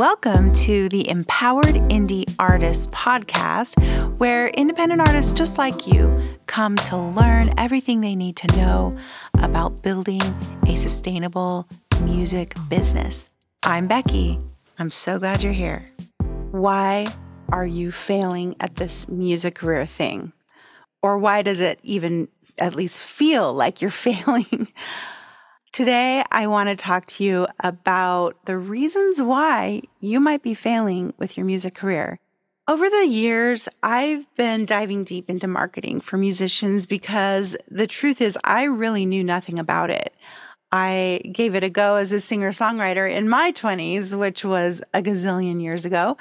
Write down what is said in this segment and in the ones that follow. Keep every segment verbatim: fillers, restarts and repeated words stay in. Welcome to the Empowered Indie Artists Podcast, where independent artists just like you come to learn everything they need to know about building a sustainable music business. I'm Becky. I'm so glad you're here. Why are you failing at this music career thing? Or why does it even at least feel like you're failing? Today, I want to talk to you about the reasons why you might be failing with your music career. Over the years, I've been diving deep into marketing for musicians because the truth is I really knew nothing about it. I gave it a go as a singer-songwriter in my twenties, which was a gazillion years ago,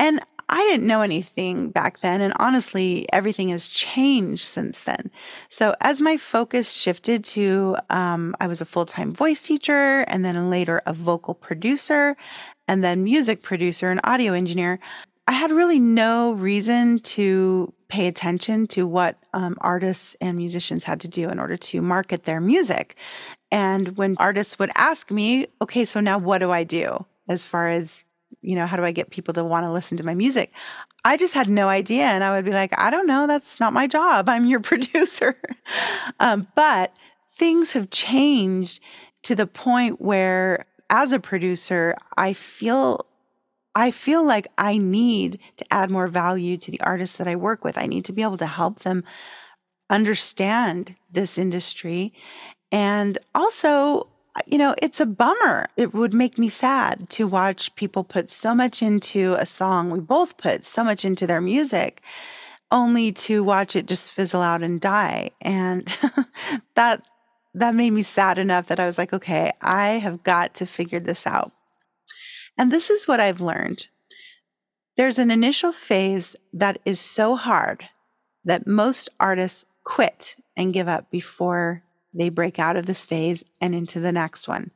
and I didn't know anything back then, and honestly, everything has changed since then. So as my focus shifted to, um, I was a full-time voice teacher, and then later a vocal producer, and then music producer and audio engineer, I had really no reason to pay attention to what um, artists and musicians had to do in order to market their music. And when artists would ask me, okay, so now what do I do as far as, you know, how do I get people to want to listen to my music? I just had no idea. And I would be like, I don't know. That's not my job. I'm your producer. um, but things have changed to the point where as a producer, I feel I feel like I need to add more value to the artists that I work with. I need to be able to help them understand this industry. And also, you know, it's a bummer. It would make me sad to watch people put so much into a song. We both put so much into their music, only to watch it just fizzle out and die. And that that made me sad enough that I was like, okay, I have got to figure this out. And this is what I've learned. There's an initial phase that is so hard that most artists quit and give up before they break out of this phase and into the next one.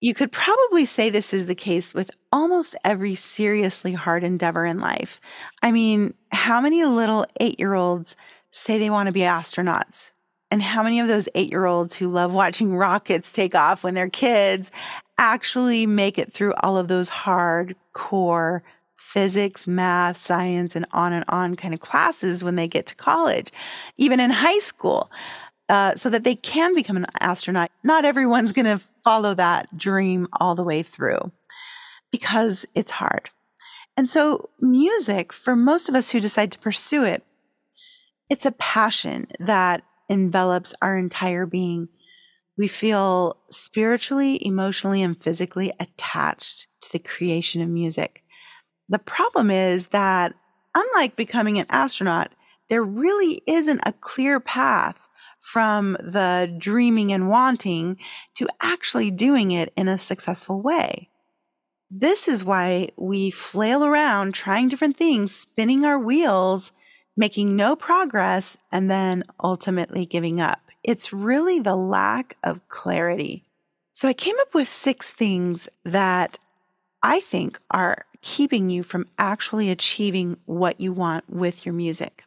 You could probably say this is the case with almost every seriously hard endeavor in life. I mean, how many little eight-year-olds say they want to be astronauts? And how many of those eight-year-olds who love watching rockets take off when they're kids actually make it through all of those hardcore physics, math, science, and on and on kind of classes when they get to college, even in high school? Uh, so that they can become an astronaut. Not everyone's going to follow that dream all the way through because it's hard. And so music, for most of us who decide to pursue it, it's a passion that envelops our entire being. We feel spiritually, emotionally, and physically attached to the creation of music. The problem is that unlike becoming an astronaut, there really isn't a clear path from the dreaming and wanting to actually doing it in a successful way. This is why we flail around trying different things, spinning our wheels, making no progress, and then ultimately giving up. It's really the lack of clarity. So I came up with six things that I think are keeping you from actually achieving what you want with your music.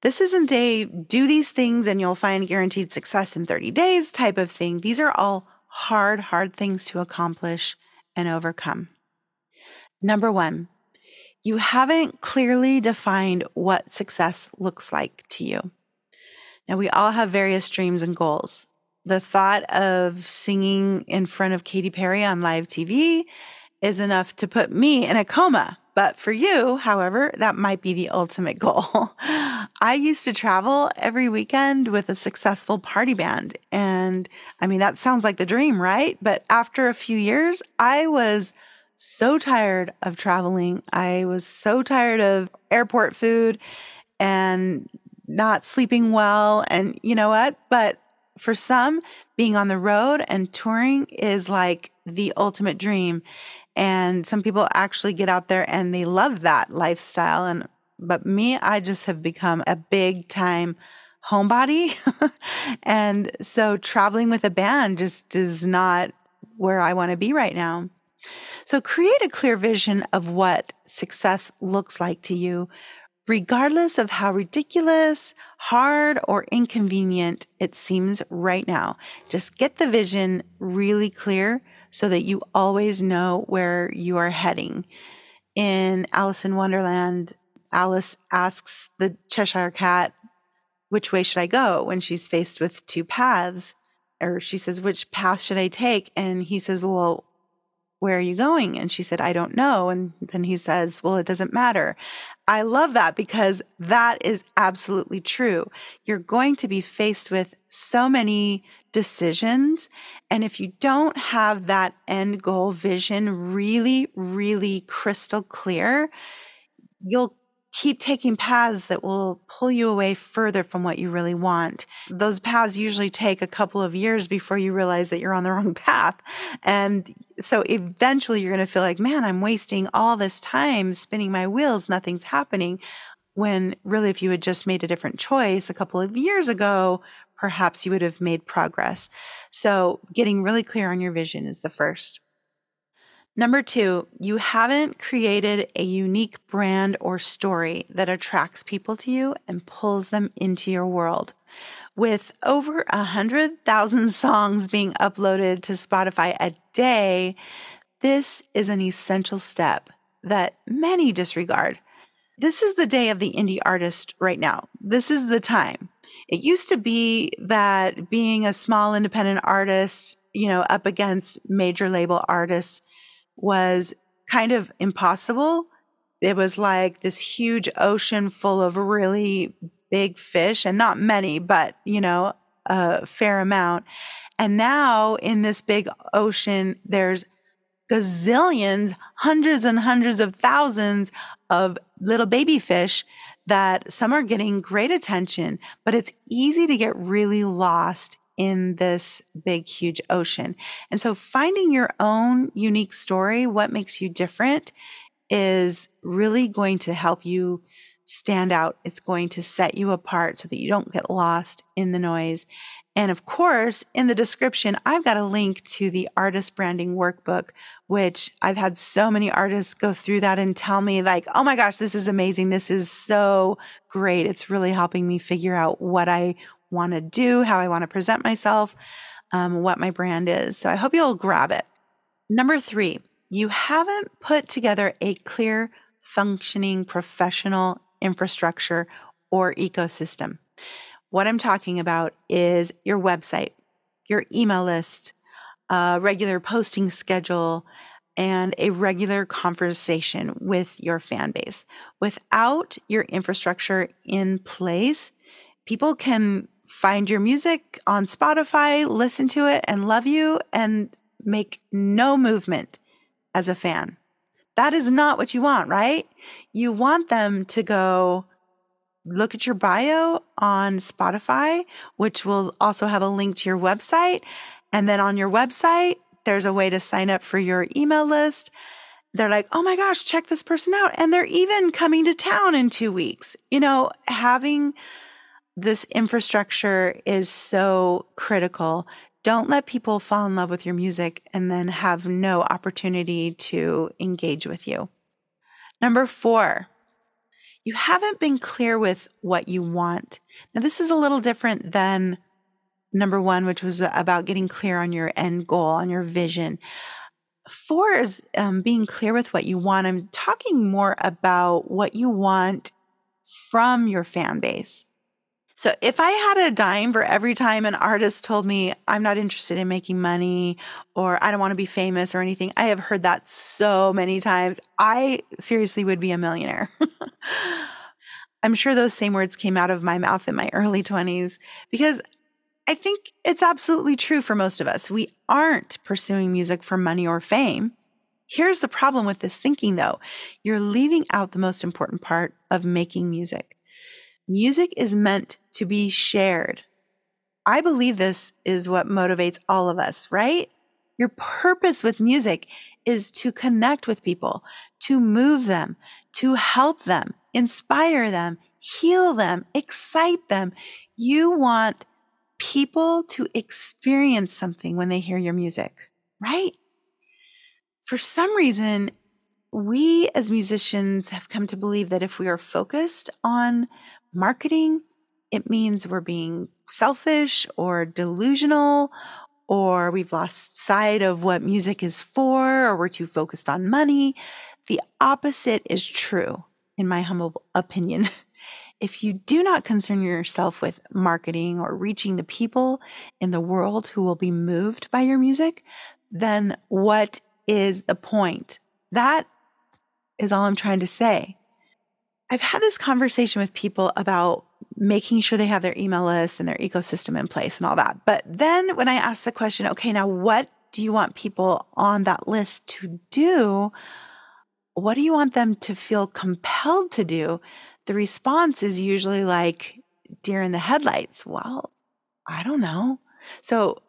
This isn't a do these things and you'll find guaranteed success in thirty days type of thing. These are all hard, hard things to accomplish and overcome. Number one, you haven't clearly defined what success looks like to you. Now, we all have various dreams and goals. The thought of singing in front of Katy Perry on live T V is enough to put me in a coma. But for you, however, that might be the ultimate goal. I used to travel every weekend with a successful party band. And I mean, that sounds like the dream, right? But after a few years, I was so tired of traveling. I was so tired of airport food and not sleeping well. And you know what? But for some, being on the road and touring is like the ultimate dream. And some people actually get out there and they love that lifestyle. And but me, I just have become a big time homebody. And so traveling with a band just is not where I want to be right now. So create a clear vision of what success looks like to you, regardless of how ridiculous, hard, or inconvenient it seems right now. Just get the vision really clear so that you always know where you are heading. In Alice in Wonderland, Alice asks the Cheshire Cat, which way should I go, when she's faced with two paths? Or she says, which path should I take? And he says, well, where are you going? And she said, I don't know. And then he says, well, it doesn't matter. I love that, because that is absolutely true. You're going to be faced with so many decisions. And if you don't have that end goal vision really, really crystal clear, you'll keep taking paths that will pull you away further from what you really want. Those paths usually take a couple of years before you realize that you're on the wrong path. And so eventually you're going to feel like, man, I'm wasting all this time spinning my wheels, nothing's happening. When really, if you had just made a different choice a couple of years ago, perhaps you would have made progress. So getting really clear on your vision is the first. Number two, you haven't created a unique brand or story that attracts people to you and pulls them into your world. With over one hundred thousand songs being uploaded to Spotify a day, this is an essential step that many disregard. This is the day of the indie artist right now. This is the time. It used to be that being a small independent artist, you know, up against major label artists was kind of impossible. It was like this huge ocean full of really big fish, and not many, but, you know, a fair amount. And now in this big ocean, there's gazillions, hundreds and hundreds of thousands of little baby fish that some are getting great attention, but it's easy to get really lost in this big, huge ocean. And so finding your own unique story, what makes you different, is really going to help you stand out. It's going to set you apart so that you don't get lost in the noise. And of course, in the description, I've got a link to the Artist Branding Workbook, which I've had so many artists go through that and tell me like, oh my gosh, this is amazing. This is so great. It's really helping me figure out what I want to do, how I want to present myself, um, what my brand is. So I hope you'll grab it. Number three, you haven't put together a clear, functioning professional infrastructure or ecosystem. What I'm talking about is your website, your email list, a regular posting schedule, and a regular conversation with your fan base. Without your infrastructure in place, people can find your music on Spotify, listen to it, and love you, and make no movement as a fan. That is not what you want, right? You want them to go look at your bio on Spotify, which will also have a link to your website. And then on your website, there's a way to sign up for your email list. They're like, oh my gosh, check this person out. And they're even coming to town in two weeks. You know, having this infrastructure is so critical. Don't let people fall in love with your music and then have no opportunity to engage with you. Number four, you haven't been clear with what you want. Now, this is a little different than number one, which was about getting clear on your end goal, on your vision. Four is um, being clear with what you want. I'm talking more about what you want from your fan base. So if I had a dime for every time an artist told me, I'm not interested in making money, or I don't want to be famous or anything, I have heard that so many times, I seriously would be a millionaire. I'm sure those same words came out of my mouth in my early twenties, because I think it's absolutely true for most of us. We aren't pursuing music for money or fame. Here's the problem with this thinking, though. You're leaving out the most important part of making music. Music is meant to be shared. I believe this is what motivates all of us, right? Your purpose with music is to connect with people, to move them, to help them, inspire them, heal them, excite them. You want people to experience something when they hear your music, right? For some reason, we as musicians have come to believe that if we are focused on marketing, it means we're being selfish or delusional or we've lost sight of what music is for, or we're too focused on money. The opposite is true, in my humble opinion. If you do not concern yourself with marketing or reaching the people in the world who will be moved by your music, then what is the point? That is all I'm trying to say. I've had this conversation with people about making sure they have their email list and their ecosystem in place and all that. But then when I ask the question, okay, now what do you want people on that list to do? What do you want them to feel compelled to do? The response is usually like deer in the headlights. Well, I don't know. So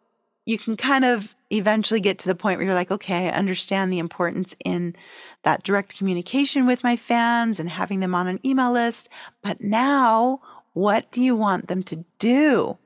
you can kind of eventually get to the point where you're like, okay, I understand the importance in that direct communication with my fans and having them on an email list. But now, what do you want them to do?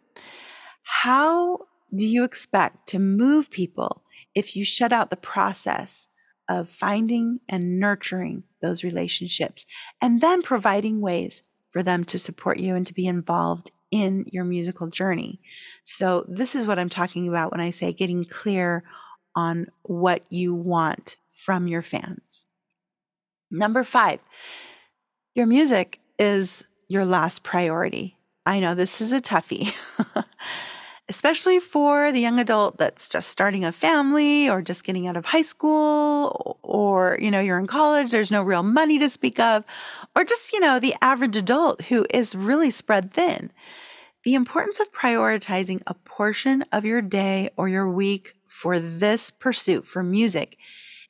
How do you expect to move people if you shut out the process of finding and nurturing those relationships and then providing ways for them to support you and to be involved in your musical journey? So this is what I'm talking about when I say getting clear on what you want from your fans. Number five, your music is your last priority. I know this is a toughie, especially for the young adult that's just starting a family or just getting out of high school, or, you know, you're in college, there's no real money to speak of, or just, you know, the average adult who is really spread thin. The importance of prioritizing a portion of your day or your week for this pursuit, for music,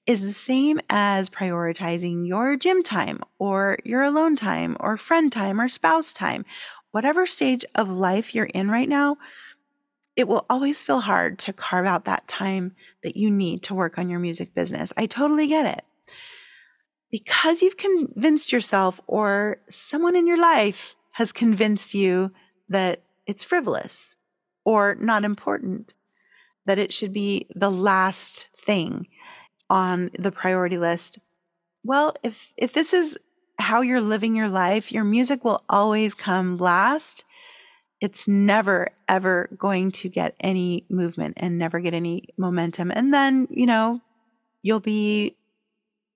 is the same as prioritizing your gym time or your alone time or friend time or spouse time. Whatever stage of life you're in right now, it will always feel hard to carve out that time that you need to work on your music business. I totally get it. Because you've convinced yourself, or someone in your life has convinced you, that it's frivolous or not important, that it should be the last thing on the priority list. Well, if if this is how you're living your life, your music will always come last. It's never, ever going to get any movement and never get any momentum. And then, you know, you'll be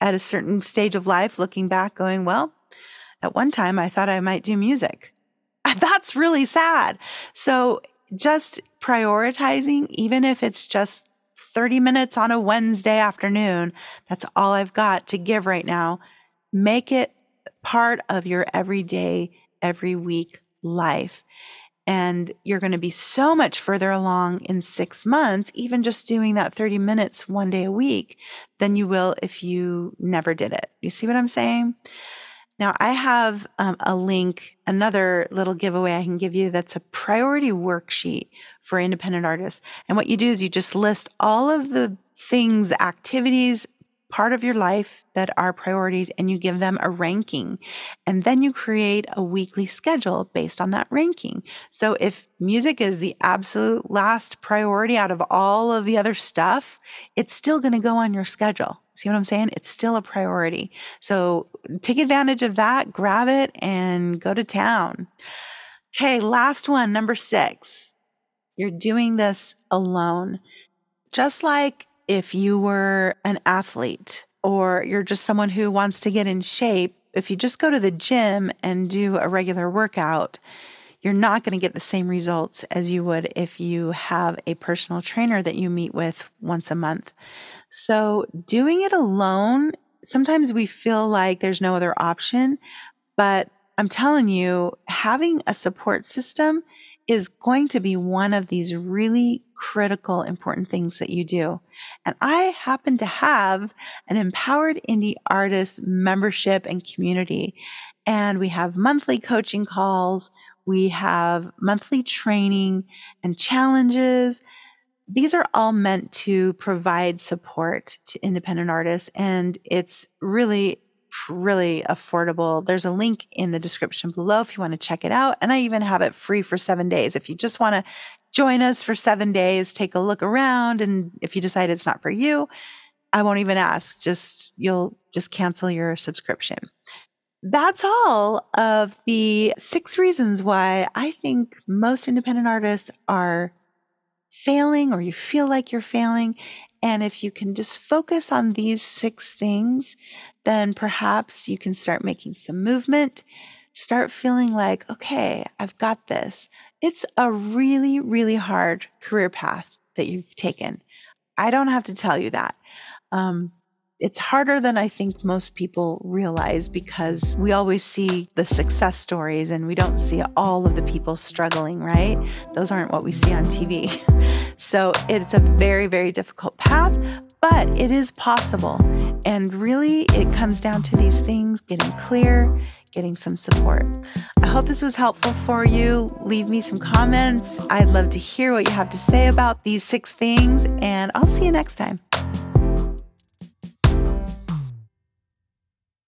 at a certain stage of life looking back going, well, at one time I thought I might do music. That's really sad. So just prioritizing, even if it's just thirty minutes on a Wednesday afternoon, that's all I've got to give right now. Make it part of your everyday, every week life. And you're going to be so much further along in six months, even just doing that thirty minutes one day a week, than you will if you never did it. You see what I'm saying? Now, I have um, a link, another little giveaway I can give you that's a priority worksheet for independent artists. And what you do is you just list all of the things, activities, part of your life that are priorities, and you give them a ranking. And then you create a weekly schedule based on that ranking. So if music is the absolute last priority out of all of the other stuff, it's still going to go on your schedule. See what I'm saying? It's still a priority. So take advantage of that, grab it, and go to town. Okay, last one, number six. You're doing this alone. Just like if you were an athlete, or you're just someone who wants to get in shape, if you just go to the gym and do a regular workout, you're not going to get the same results as you would if you have a personal trainer that you meet with once a month. So doing it alone, sometimes we feel like there's no other option, but I'm telling you, having a support system is going to be one of these really critical, important things that you do. And I happen to have an Empowered Indie Artist membership and community. And we have monthly coaching calls. We have monthly training and challenges. These are all meant to provide support to independent artists. And it's really really affordable. There's a link in the description below if you want to check it out. And I even have it free for seven days. If you just want to join us for seven days, take a look around. And if you decide it's not for you, I won't even ask. Just, you'll just cancel your subscription. That's all of the six reasons why I think most independent artists are failing or you feel like you're failing. And if you can just focus on these six things, then perhaps you can start making some movement, start feeling like, okay, I've got this. It's a really, really hard career path that you've taken. I don't have to tell you that. Um, it's harder than I think most people realize because we always see the success stories and we don't see all of the people struggling, right? Those aren't what we see on T V. So it's a very, very difficult path, but it is possible. And really, it comes down to these things, getting clear, getting some support. I hope this was helpful for you. Leave me some comments. I'd love to hear what you have to say about these six things, and I'll see you next time.